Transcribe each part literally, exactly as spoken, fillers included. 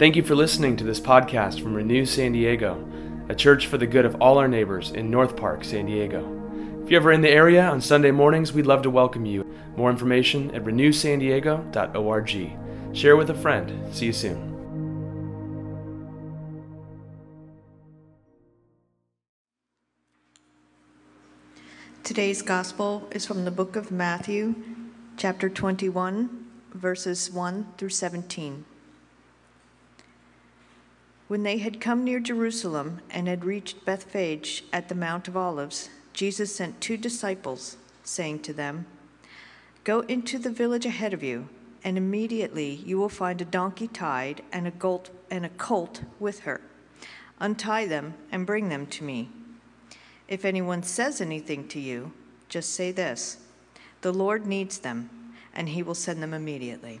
Thank you for listening to this podcast from Renew San Diego, a church for the good of all our neighbors in North Park, San Diego. If you're ever in the area on Sunday mornings, we'd love to welcome you. More information at renew san diego dot org. Share with a friend. See you soon. Today's gospel is from the book of Matthew, chapter twenty-one, verses one through seventeen. When they had come near Jerusalem and had reached Bethphage at the Mount of Olives, Jesus sent two disciples, saying to them, "Go into the village ahead of you, and immediately you will find a donkey tied and a colt and a colt with her. Untie them and bring them to me. If anyone says anything to you, just say this: the Lord needs them, and he will send them immediately."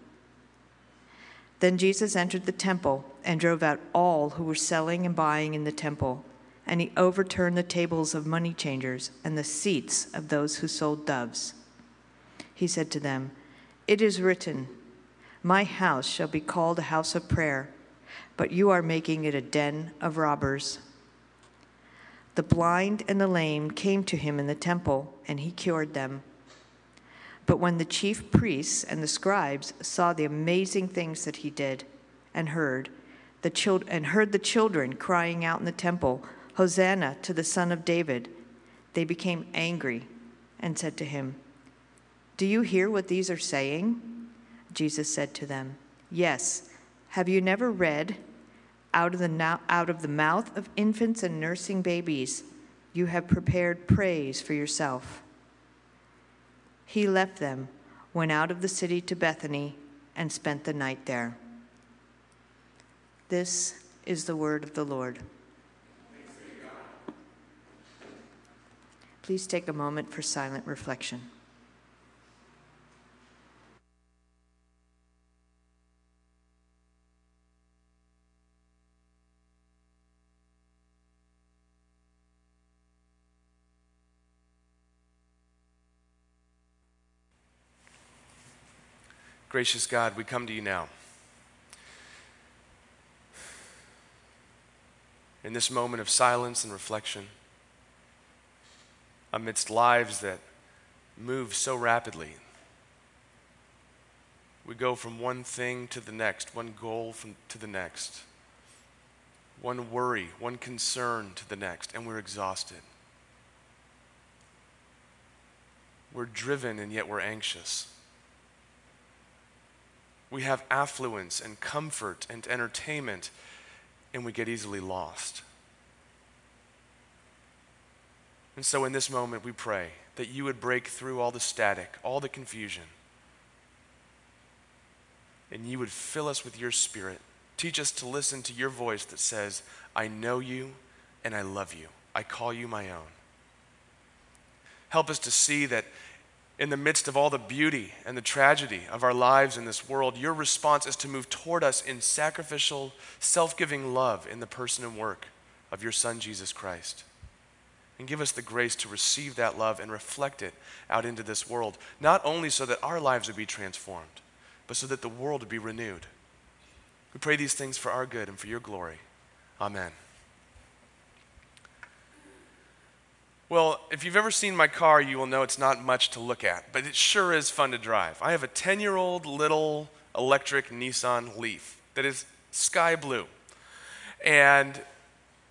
Then Jesus entered the temple and drove out all who were selling and buying in the temple. And he overturned the tables of money changers and the seats of those who sold doves. He said to them, "It is written, 'My house shall be called a house of prayer,' but you are making it a den of robbers." The blind and the lame came to him in the temple, and he cured them. But when the chief priests and the scribes saw the amazing things that he did, and heard the child and heard the children crying out in the temple, "Hosanna to the Son of David," they became angry and said to him, "Do you hear what these are saying?" Jesus said to them, "Yes. Have you never read, 'Out of the, out of the mouth of infants and nursing babies, you have prepared praise for yourself?'" He left them, went out of the city to Bethany, and spent the night there. This is the word of the Lord. Please take a moment for silent reflection. Gracious God, we come to you now. In this moment of silence and reflection, amidst lives that move so rapidly. We go from one thing to the next, one goal from, to the next, one worry, one concern to the next, and we're exhausted. We're driven and yet we're anxious. We have affluence and comfort and entertainment, and we get easily lost. And so in this moment, we pray that you would break through all the static, all the confusion, and you would fill us with your Spirit. Teach us to listen to your voice that says, "I know you and I love you. I call you my own." Help us to see that in the midst of all the beauty and the tragedy of our lives in this world, your response is to move toward us in sacrificial, self-giving love in the person and work of your Son, Jesus Christ. And give us the grace to receive that love and reflect it out into this world, not only so that our lives would be transformed, but so that the world would be renewed. We pray these things for our good and for your glory. Amen. Well, if you've ever seen my car, you will know it's not much to look at, but it sure is fun to drive. I have a ten-year-old little electric Nissan Leaf that is sky blue. and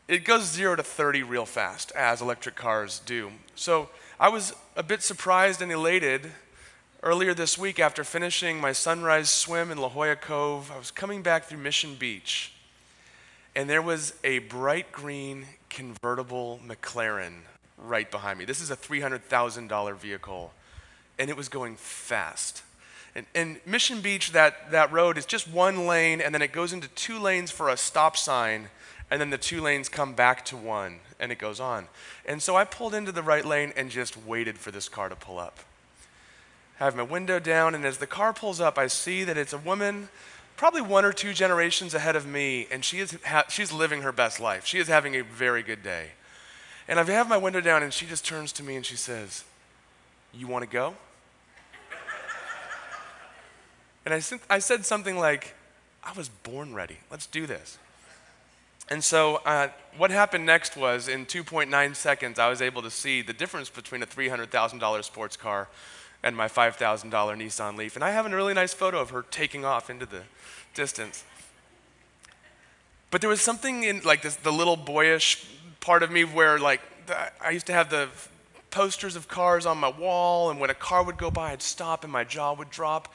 it goes zero to thirty real fast, as electric cars do. So I was a bit surprised and elated earlier this week after finishing my sunrise swim in La Jolla Cove. I was coming back through Mission Beach, and there was a bright green convertible McLaren right behind me. This is a three hundred thousand dollar vehicle, and it was going fast. And, and Mission Beach, that, that road is just one lane, and then it goes into two lanes for a stop sign, and then the two lanes come back to one, and it goes on. And so I pulled into the right lane and just waited for this car to pull up. I have my window down, and as the car pulls up, I see that it's a woman, probably one or two generations ahead of me, and she is ha she's living her best life. She is having a very good day. And I have my window down, and she just turns to me, and she says, "You want to go?" And I, I said something like, "I was born ready. Let's do this." And so uh, what happened next was, in two point nine seconds, I was able to see the difference between a three hundred thousand dollar sports car and my five thousand dollar Nissan Leaf. And I have a really nice photo of her taking off into the distance. But there was something in like this, the little boyish part of me where like I used to have the posters of cars on my wall, and when a car would go by, I'd stop and my jaw would drop.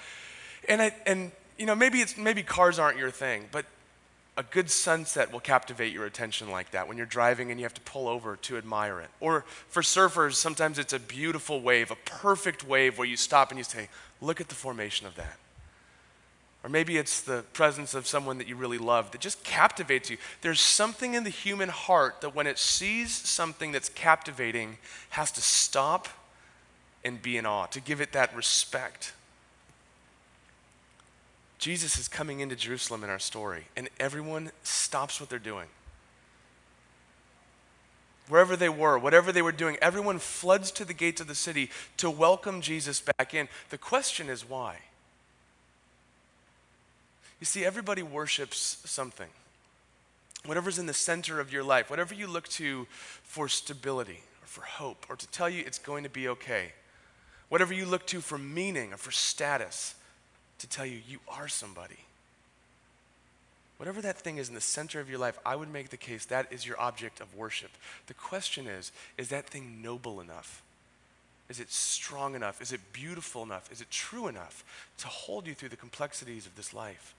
And, I, and you know, maybe, it's, maybe cars aren't your thing, but a good sunset will captivate your attention like that when you're driving and you have to pull over to admire it. Or for surfers, sometimes it's a beautiful wave, a perfect wave where you stop and you say, "Look at the formation of that." Or maybe it's the presence of someone that you really love that just captivates you. There's something in the human heart that when it sees something that's captivating, has to stop and be in awe, to give it that respect. Jesus is coming into Jerusalem in our story, and everyone stops what they're doing. Wherever they were, whatever they were doing, everyone floods to the gates of the city to welcome Jesus back in. The question is why? You see, everybody worships something. Whatever's in the center of your life, whatever you look to for stability or for hope or to tell you it's going to be okay, whatever you look to for meaning or for status, to tell you you are somebody. Whatever that thing is in the center of your life, I would make the case that is your object of worship. The question is, is that thing noble enough? Is it strong enough? Is it beautiful enough? Is it true enough to hold you through the complexities of this life?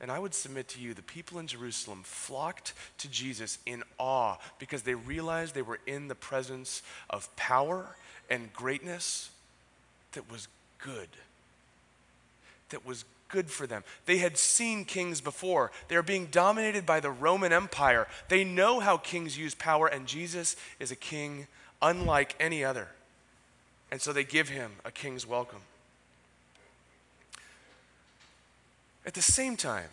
And I would submit to you, the people in Jerusalem flocked to Jesus in awe because they realized they were in the presence of power and greatness that was good. That was good for them. They had seen kings before. They are being dominated by the Roman Empire. They know how kings use power, and Jesus is a king unlike any other. And so they give him a king's welcome. At the same time,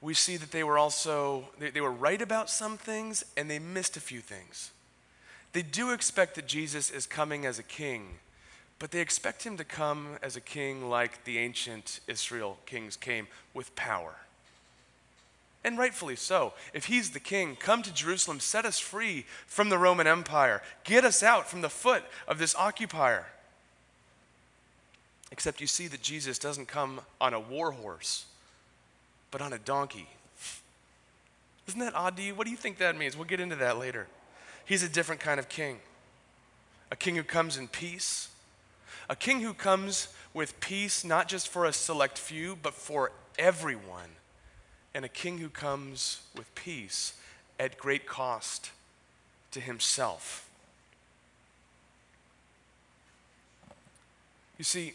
we see that they were also, they, they were right about some things, and they missed a few things. They do expect that Jesus is coming as a king, but they expect him to come as a king like the ancient Israel kings came, with power. And rightfully so. If he's the king, come to Jerusalem, set us free from the Roman Empire. Get us out from the foot of this occupier. Except you see that Jesus doesn't come on a war horse, but on a donkey. Isn't that odd to you? What do you think that means? We'll get into that later. He's a different kind of king. A king who comes in peace. A king who comes with peace, not just for a select few, but for everyone. And a king who comes with peace at great cost to himself. You see,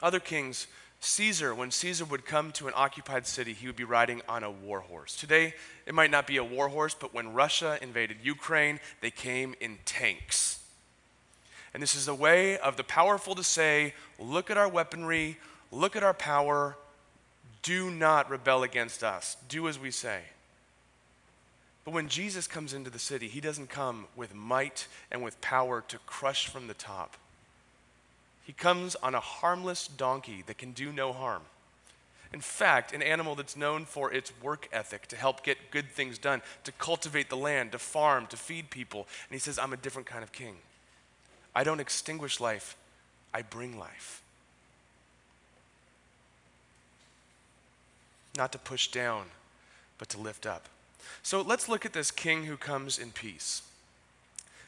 other kings, Caesar, when Caesar would come to an occupied city, he would be riding on a war horse. Today, it might not be a war horse, but when Russia invaded Ukraine, they came in tanks. And this is a way of the powerful to say, look at our weaponry, look at our power, do not rebel against us, do as we say. But when Jesus comes into the city, he doesn't come with might and with power to crush from the top. He comes on a harmless donkey that can do no harm. In fact, an animal that's known for its work ethic, to help get good things done, to cultivate the land, to farm, to feed people. And he says, I'm a different kind of king. I don't extinguish life, I bring life. not to push down, but to lift up. So let's look at this king who comes in peace.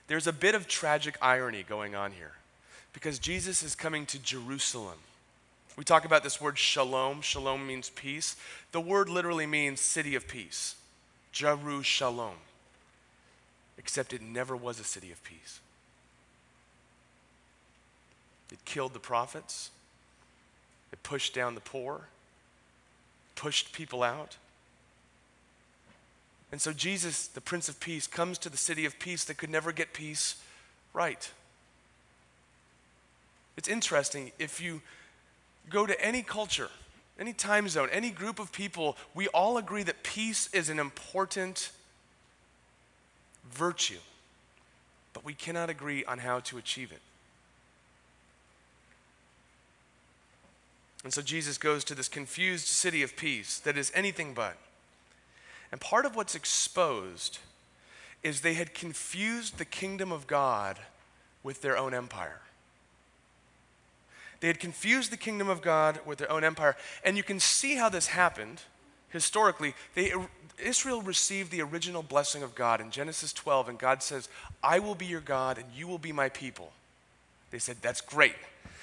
There's a bit of tragic irony going on here, because Jesus is coming to Jerusalem. We talk about this word shalom. Shalom means peace. The word literally means city of peace, Jerusalem, except it never was a city of peace. It killed the prophets. It pushed down the poor, pushed people out. And so Jesus, the Prince of Peace, comes to the city of peace that could never get peace right. It's interesting, if you go to any culture, any time zone, any group of people, we all agree that peace is an important virtue, but we cannot agree on how to achieve it. And so Jesus goes to this confused city of peace that is anything but. And part of what's exposed is they had confused the kingdom of God with their own empire. They had confused the kingdom of God with their own empire. And you can see how this happened historically. They, Israel received the original blessing of God in Genesis twelve, and God says, "I will be your God and you will be my people." They said, "That's great."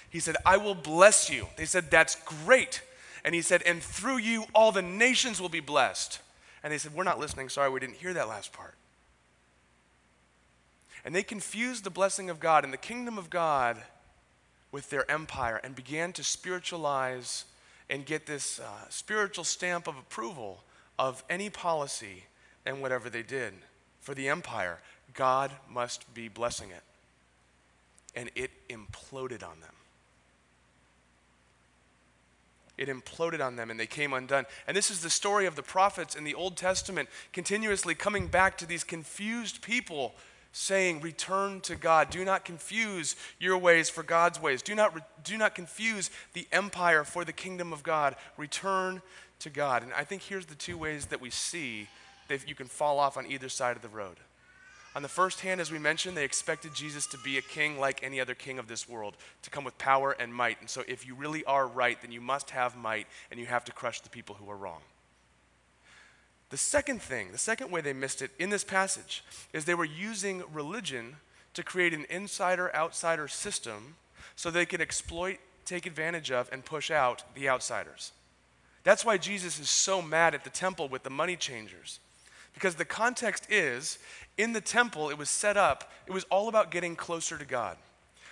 He said, "I will bless you." They said, "That's great." And he said, "And through you, all the nations will be blessed." And they said, "We're not listening. Sorry, we didn't hear that last part." And they confused the blessing of God and the kingdom of God with their empire and began to spiritualize and get this uh, spiritual stamp of approval of any policy and whatever they did. For the empire, God must be blessing it. And it imploded on them. It imploded on them and they came undone. And this is the story of the prophets in the Old Testament continuously coming back to these confused people saying, "Return to God. Do not confuse your ways for God's ways. Do not, do not confuse the empire for the kingdom of God. Return to God." And I think here's the two ways that we see that you can fall off on either side of the road. On the first hand, as we mentioned, they expected Jesus to be a king like any other king of this world, to come with power and might. And so if you really are right, then you must have might and you have to crush the people who are wrong. The second thing, the second way they missed it in this passage is they were using religion to create an insider-outsider system so they could exploit, take advantage of, and push out the outsiders. That's why Jesus is so mad at the temple with the money changers. Because the context is, in the temple, it was set up, it was all about getting closer to God.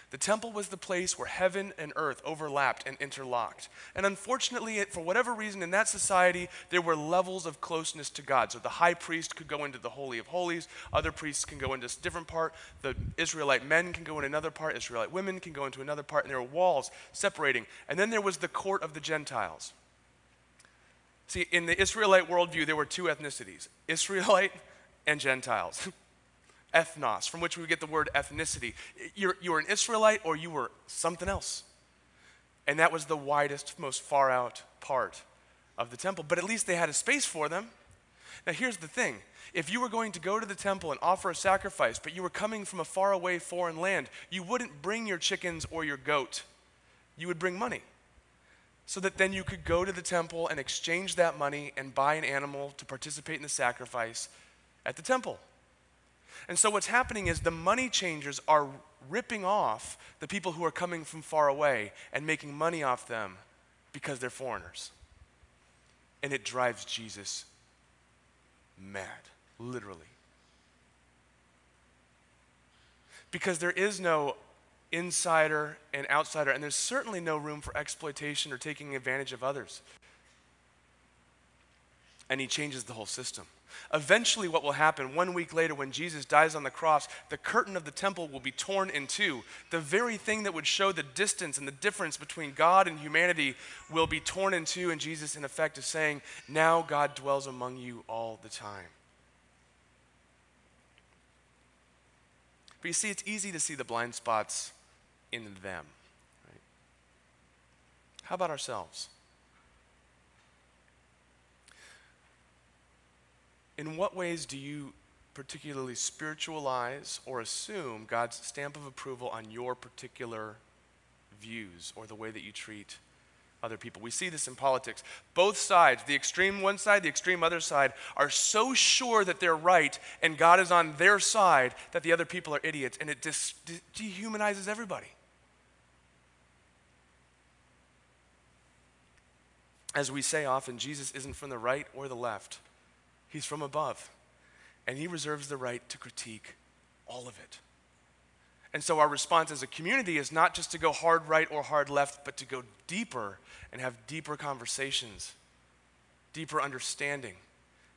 The temple was the place where heaven and earth overlapped and interlocked. And unfortunately, it, for whatever reason, in that society, there were levels of closeness to God. So the high priest could go into the Holy of Holies, other priests can go into a different part, the Israelite men can go in another part, Israelite women can go into another part, and there were walls separating. And then there was the court of the Gentiles. See, in the Israelite worldview, there were two ethnicities, Israelite and Gentiles. Ethnos, from which we get the word ethnicity. You're, you were an Israelite or you were something else. And that was the widest, most far out part of the temple. But at least they had a space for them. Now here's the thing. If you were going to go to the temple and offer a sacrifice, but you were coming from a faraway foreign land, you wouldn't bring your chickens or your goat. You would bring money, so that then you could go to the temple and exchange that money and buy an animal to participate in the sacrifice at the temple. And so what's happening is the money changers are ripping off the people who are coming from far away and making money off them because they're foreigners. And it drives Jesus mad, literally. Because there is no insider and outsider, and there's certainly no room for exploitation or taking advantage of others. And he changes the whole system. Eventually what will happen, one week later when Jesus dies on the cross, the curtain of the temple will be torn in two. The very thing that would show the distance and the difference between God and humanity will be torn in two, and Jesus in effect is saying, "Now God dwells among you all the time." But you see, it's easy to see the blind spots in them. Right? How about ourselves? In what ways do you particularly spiritualize or assume God's stamp of approval on your particular views or the way that you treat other people. We see this in politics. Both sides, the extreme one side, the extreme other side, are so sure that they're right and God is on their side that the other people are idiots, and it just dehumanizes everybody. As we say often, Jesus isn't from the right or the left. He's from above, and he reserves the right to critique all of it. And so our response as a community is not just to go hard right or hard left, but to go deeper and have deeper conversations, deeper understanding,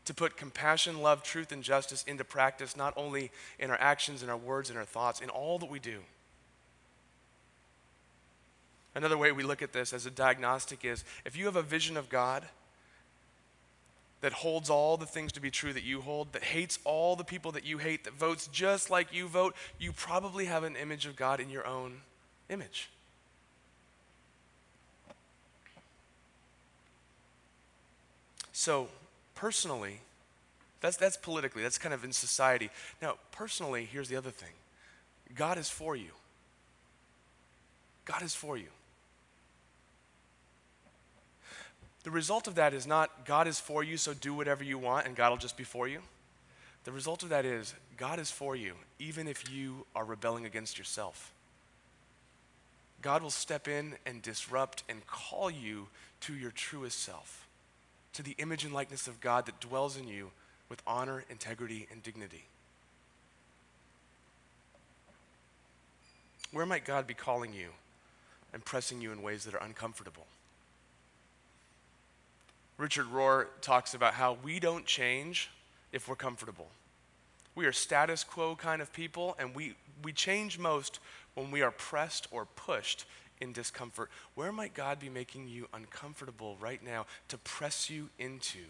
to put compassion, love, truth, and justice into practice, not only in our actions, in our words, in our thoughts, in all that we do. Another way we look at this as a diagnostic is, if you have a vision of God that holds all the things to be true that you hold, that hates all the people that you hate, that votes just like you vote, you probably have an image of God in your own image. So, personally, that's, that's politically, that's kind of in society. Now, personally, here's the other thing. God is for you. God is for you. The result of that is not God is for you, so do whatever you want and God will just be for you. The result of that is God is for you, even if you are rebelling against yourself. God will step in and disrupt and call you to your truest self, to the image and likeness of God that dwells in you with honor, integrity, and dignity. Where might God be calling you and pressing you in ways that are uncomfortable? Richard Rohr talks about how we don't change if we're comfortable. We are status quo kind of people, and we, we change most when we are pressed or pushed in discomfort. Where might God be making you uncomfortable right now to press you into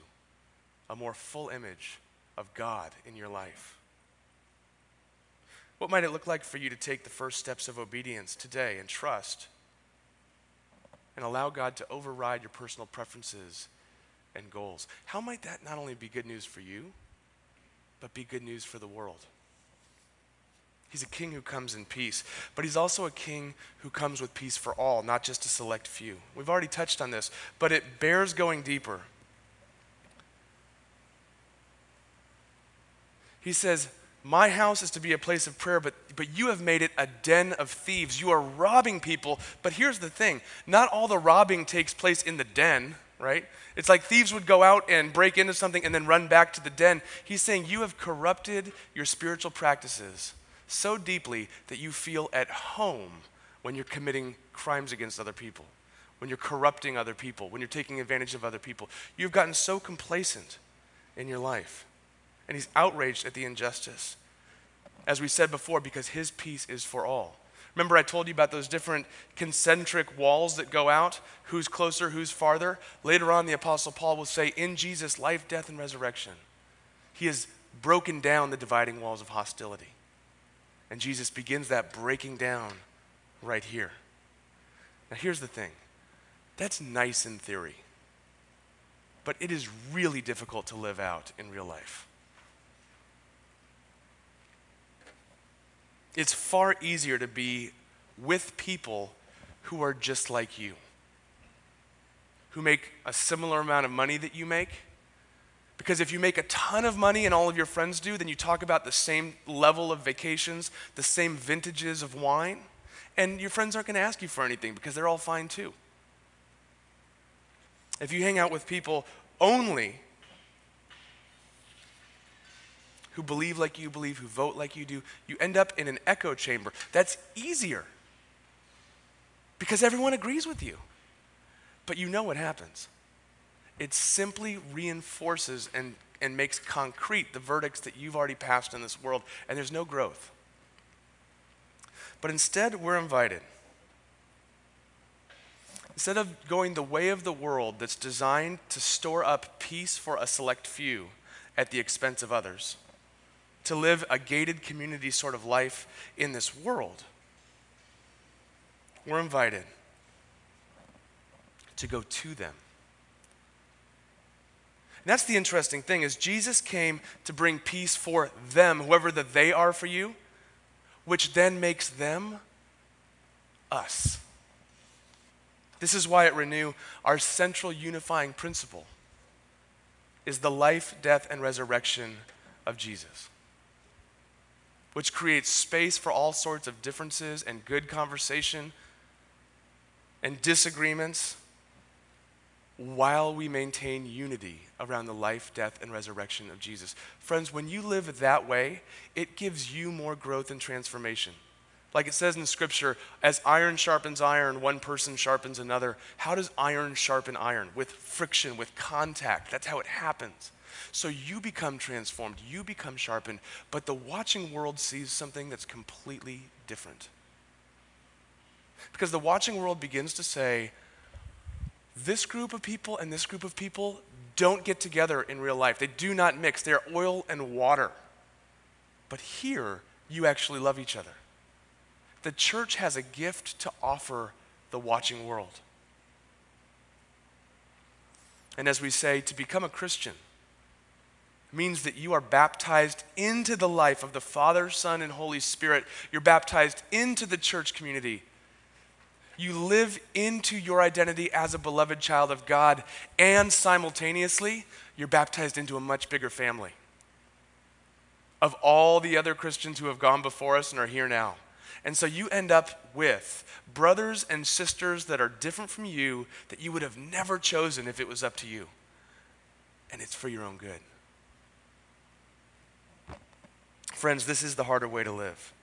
a more full image of God in your life? What might it look like for you to take the first steps of obedience today and trust and allow God to override your personal preferences and goals? How might that not only be good news for you, but be good news for the world? He's a king who comes in peace, but he's also a king who comes with peace for all, not just a select few. We've already touched on this, but it bears going deeper. He says, "My house is to be a place of prayer, but, but you have made it a den of thieves. You are robbing people." But here's the thing, not all the robbing takes place in the den, right? It's like thieves would go out and break into something and then run back to the den. He's saying you have corrupted your spiritual practices so deeply that you feel at home when you're committing crimes against other people, when you're corrupting other people, when you're taking advantage of other people. You've gotten so complacent in your life. And he's outraged at the injustice, as we said before, because his peace is for all. Remember I told you about those different concentric walls that go out, who's closer, who's farther? Later on, the Apostle Paul will say, in Jesus, life, death, and resurrection, he has broken down the dividing walls of hostility. And Jesus begins that breaking down right here. Now here's the thing. That's nice in theory, but it is really difficult to live out in real life. It's far easier to be with people who are just like you, who make a similar amount of money that you make. Because if you make a ton of money and all of your friends do, then you talk about the same level of vacations, the same vintages of wine, and your friends aren't going to ask you for anything because they're all fine too. If you hang out with people only who believe like you believe, who vote like you do, you end up in an echo chamber. That's easier because everyone agrees with you. But you know what happens. It simply reinforces and, and makes concrete the verdicts that you've already passed in this world, and there's no growth. But instead, we're invited. Instead of going the way of the world that's designed to store up peace for a select few at the expense of others, to live a gated community sort of life in this world, we're invited to go to them. And that's the interesting thing, is Jesus came to bring peace for them, whoever the they are for you, which then makes them us. This is why at Renew, our central unifying principle is the life, death, and resurrection of Jesus, which creates space for all sorts of differences and good conversation and disagreements while we maintain unity around the life, death, and resurrection of Jesus. Friends, when you live that way, it gives you more growth and transformation. Like it says in Scripture, as iron sharpens iron, one person sharpens another. How does iron sharpen iron? With friction, with contact. That's how it happens. So you become transformed, you become sharpened, but the watching world sees something that's completely different. Because the watching world begins to say, this group of people and this group of people don't get together in real life. They do not mix. They're oil and water. But here, you actually love each other. The church has a gift to offer the watching world. And as we say, to become a Christian means that you are baptized into the life of the Father, Son, and Holy Spirit. You're baptized into the church community. You live into your identity as a beloved child of God, and simultaneously, you're baptized into a much bigger family of all the other Christians who have gone before us and are here now. And so you end up with brothers and sisters that are different from you that you would have never chosen if it was up to you. And it's for your own good. Friends, this is the harder way to live.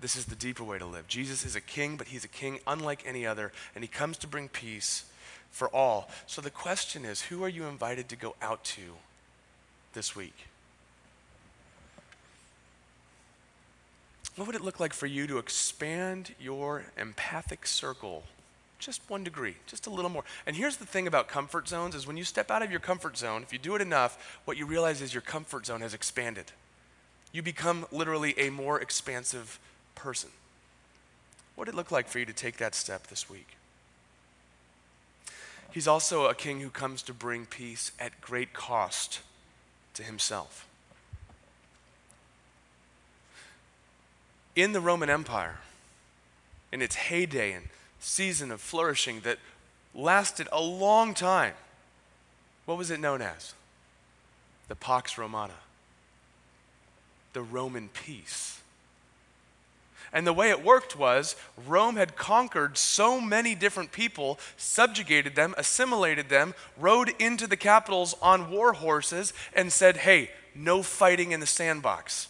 This is the deeper way to live. Jesus is a king, but he's a king unlike any other, and he comes to bring peace for all. So the question is, who are you invited to go out to this week? What would it look like for you to expand your empathic circle just one degree, just a little more? And here's the thing about comfort zones is when you step out of your comfort zone, if you do it enough, what you realize is your comfort zone has expanded. You become literally a more expansive person. What would it look like for you to take that step this week? He's also a king who comes to bring peace at great cost to himself. In the Roman Empire, in its heyday and season of flourishing that lasted a long time, what was it known as? The Pax Romana, the Roman peace. And the way it worked was Rome had conquered so many different people, subjugated them, assimilated them, rode into the capitals on war horses, and said, hey, no fighting in the sandbox.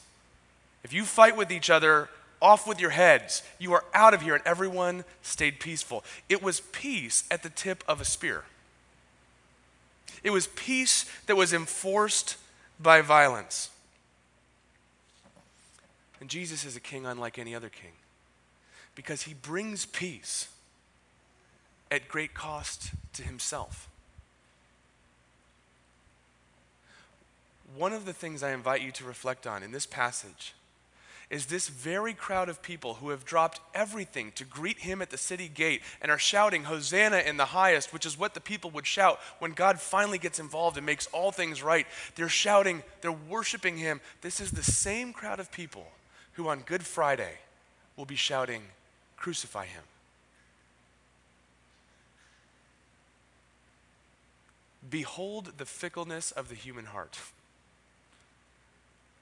If you fight with each other, off with your heads. You are out of here. And everyone stayed peaceful. It was peace at the tip of a spear. It was peace that was enforced by violence. And Jesus is a king unlike any other king because he brings peace at great cost to himself. One of the things I invite you to reflect on in this passage is this very crowd of people who have dropped everything to greet him at the city gate and are shouting, Hosanna in the highest, which is what the people would shout when God finally gets involved and makes all things right. They're shouting, they're worshiping him. This is the same crowd of people who on Good Friday will be shouting, crucify him. Behold the fickleness of the human heart.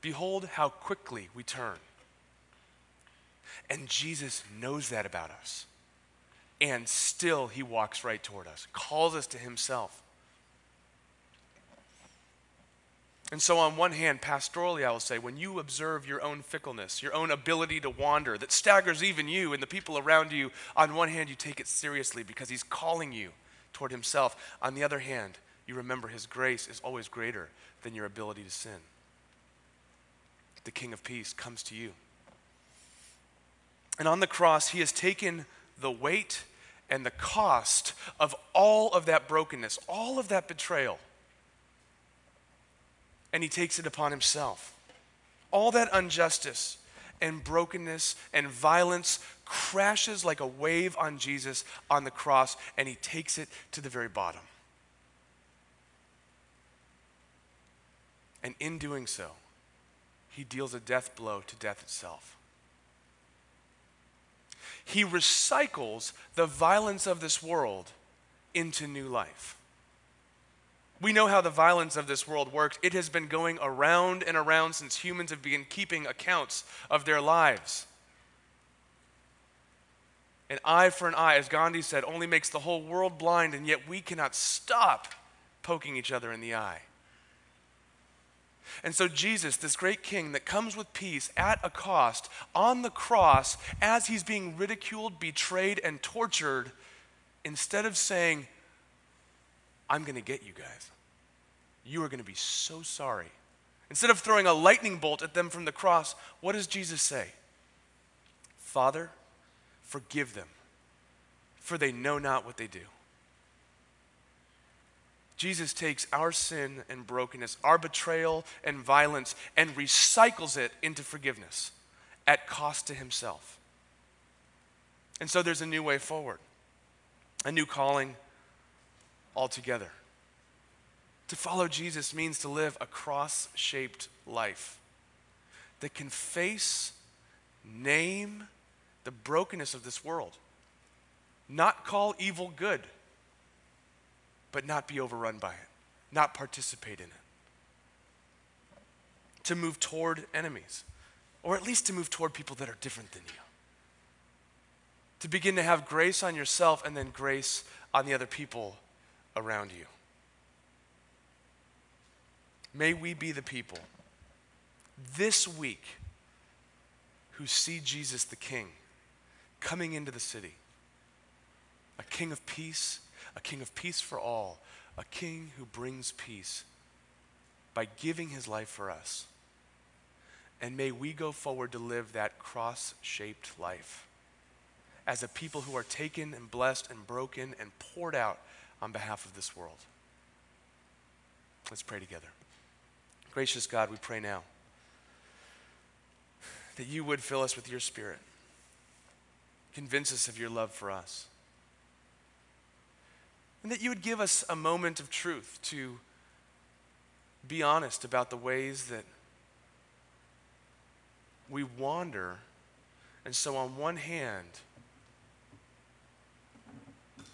Behold how quickly we turn. And Jesus knows that about us. And still he walks right toward us, calls us to himself. And so on one hand, pastorally, I will say, when you observe your own fickleness, your own ability to wander that staggers even you and the people around you, on one hand, you take it seriously because he's calling you toward himself. On the other hand, you remember his grace is always greater than your ability to sin. The King of Peace comes to you. And on the cross, he has taken the weight and the cost of all of that brokenness, all of that betrayal, and he takes it upon himself. All that injustice and brokenness and violence crashes like a wave on Jesus on the cross, and he takes it to the very bottom. And in doing so, he deals a death blow to death itself. He recycles the violence of this world into new life. We know how the violence of this world works. It has been going around and around since humans have been keeping accounts of their lives. An eye for an eye, as Gandhi said, only makes the whole world blind, and yet we cannot stop poking each other in the eye. And so Jesus, this great king that comes with peace at a cost, on the cross, as he's being ridiculed, betrayed, and tortured, instead of saying, I'm going to get you guys. You are going to be so sorry. Instead of throwing a lightning bolt at them from the cross, what does Jesus say? Father, forgive them, for they know not what they do. Jesus takes our sin and brokenness, our betrayal and violence, and recycles it into forgiveness at cost to himself. And so there's a new way forward, a new calling altogether. To follow Jesus means to live a cross-shaped life that can face, name the brokenness of this world, not call evil good, but not be overrun by it, not participate in it. To move toward enemies, or at least to move toward people that are different than you. To begin to have grace on yourself and then grace on the other people around you. May we be the people this week who see Jesus the King coming into the city, a King of peace, a King of peace for all, a King who brings peace by giving his life for us. And may we go forward to live that cross-shaped life as a people who are taken and blessed and broken and poured out on behalf of this world. Let's pray together. Gracious God, we pray now that you would fill us with your Spirit. Convince us of your love for us. And that you would give us a moment of truth to be honest about the ways that we wander. And so on one hand,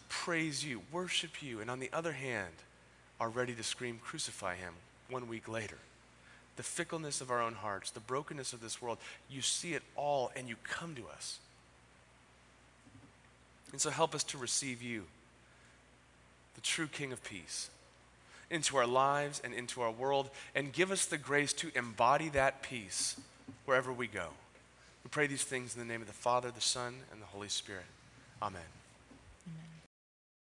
praise you, worship you, and on the other hand, are ready to scream, crucify him one week later. The fickleness of our own hearts, the brokenness of this world, you see it all and you come to us. And so help us to receive you, the true King of peace, into our lives and into our world, and give us the grace to embody that peace wherever we go. We pray these things in the name of the Father, the Son, and the Holy Spirit. Amen.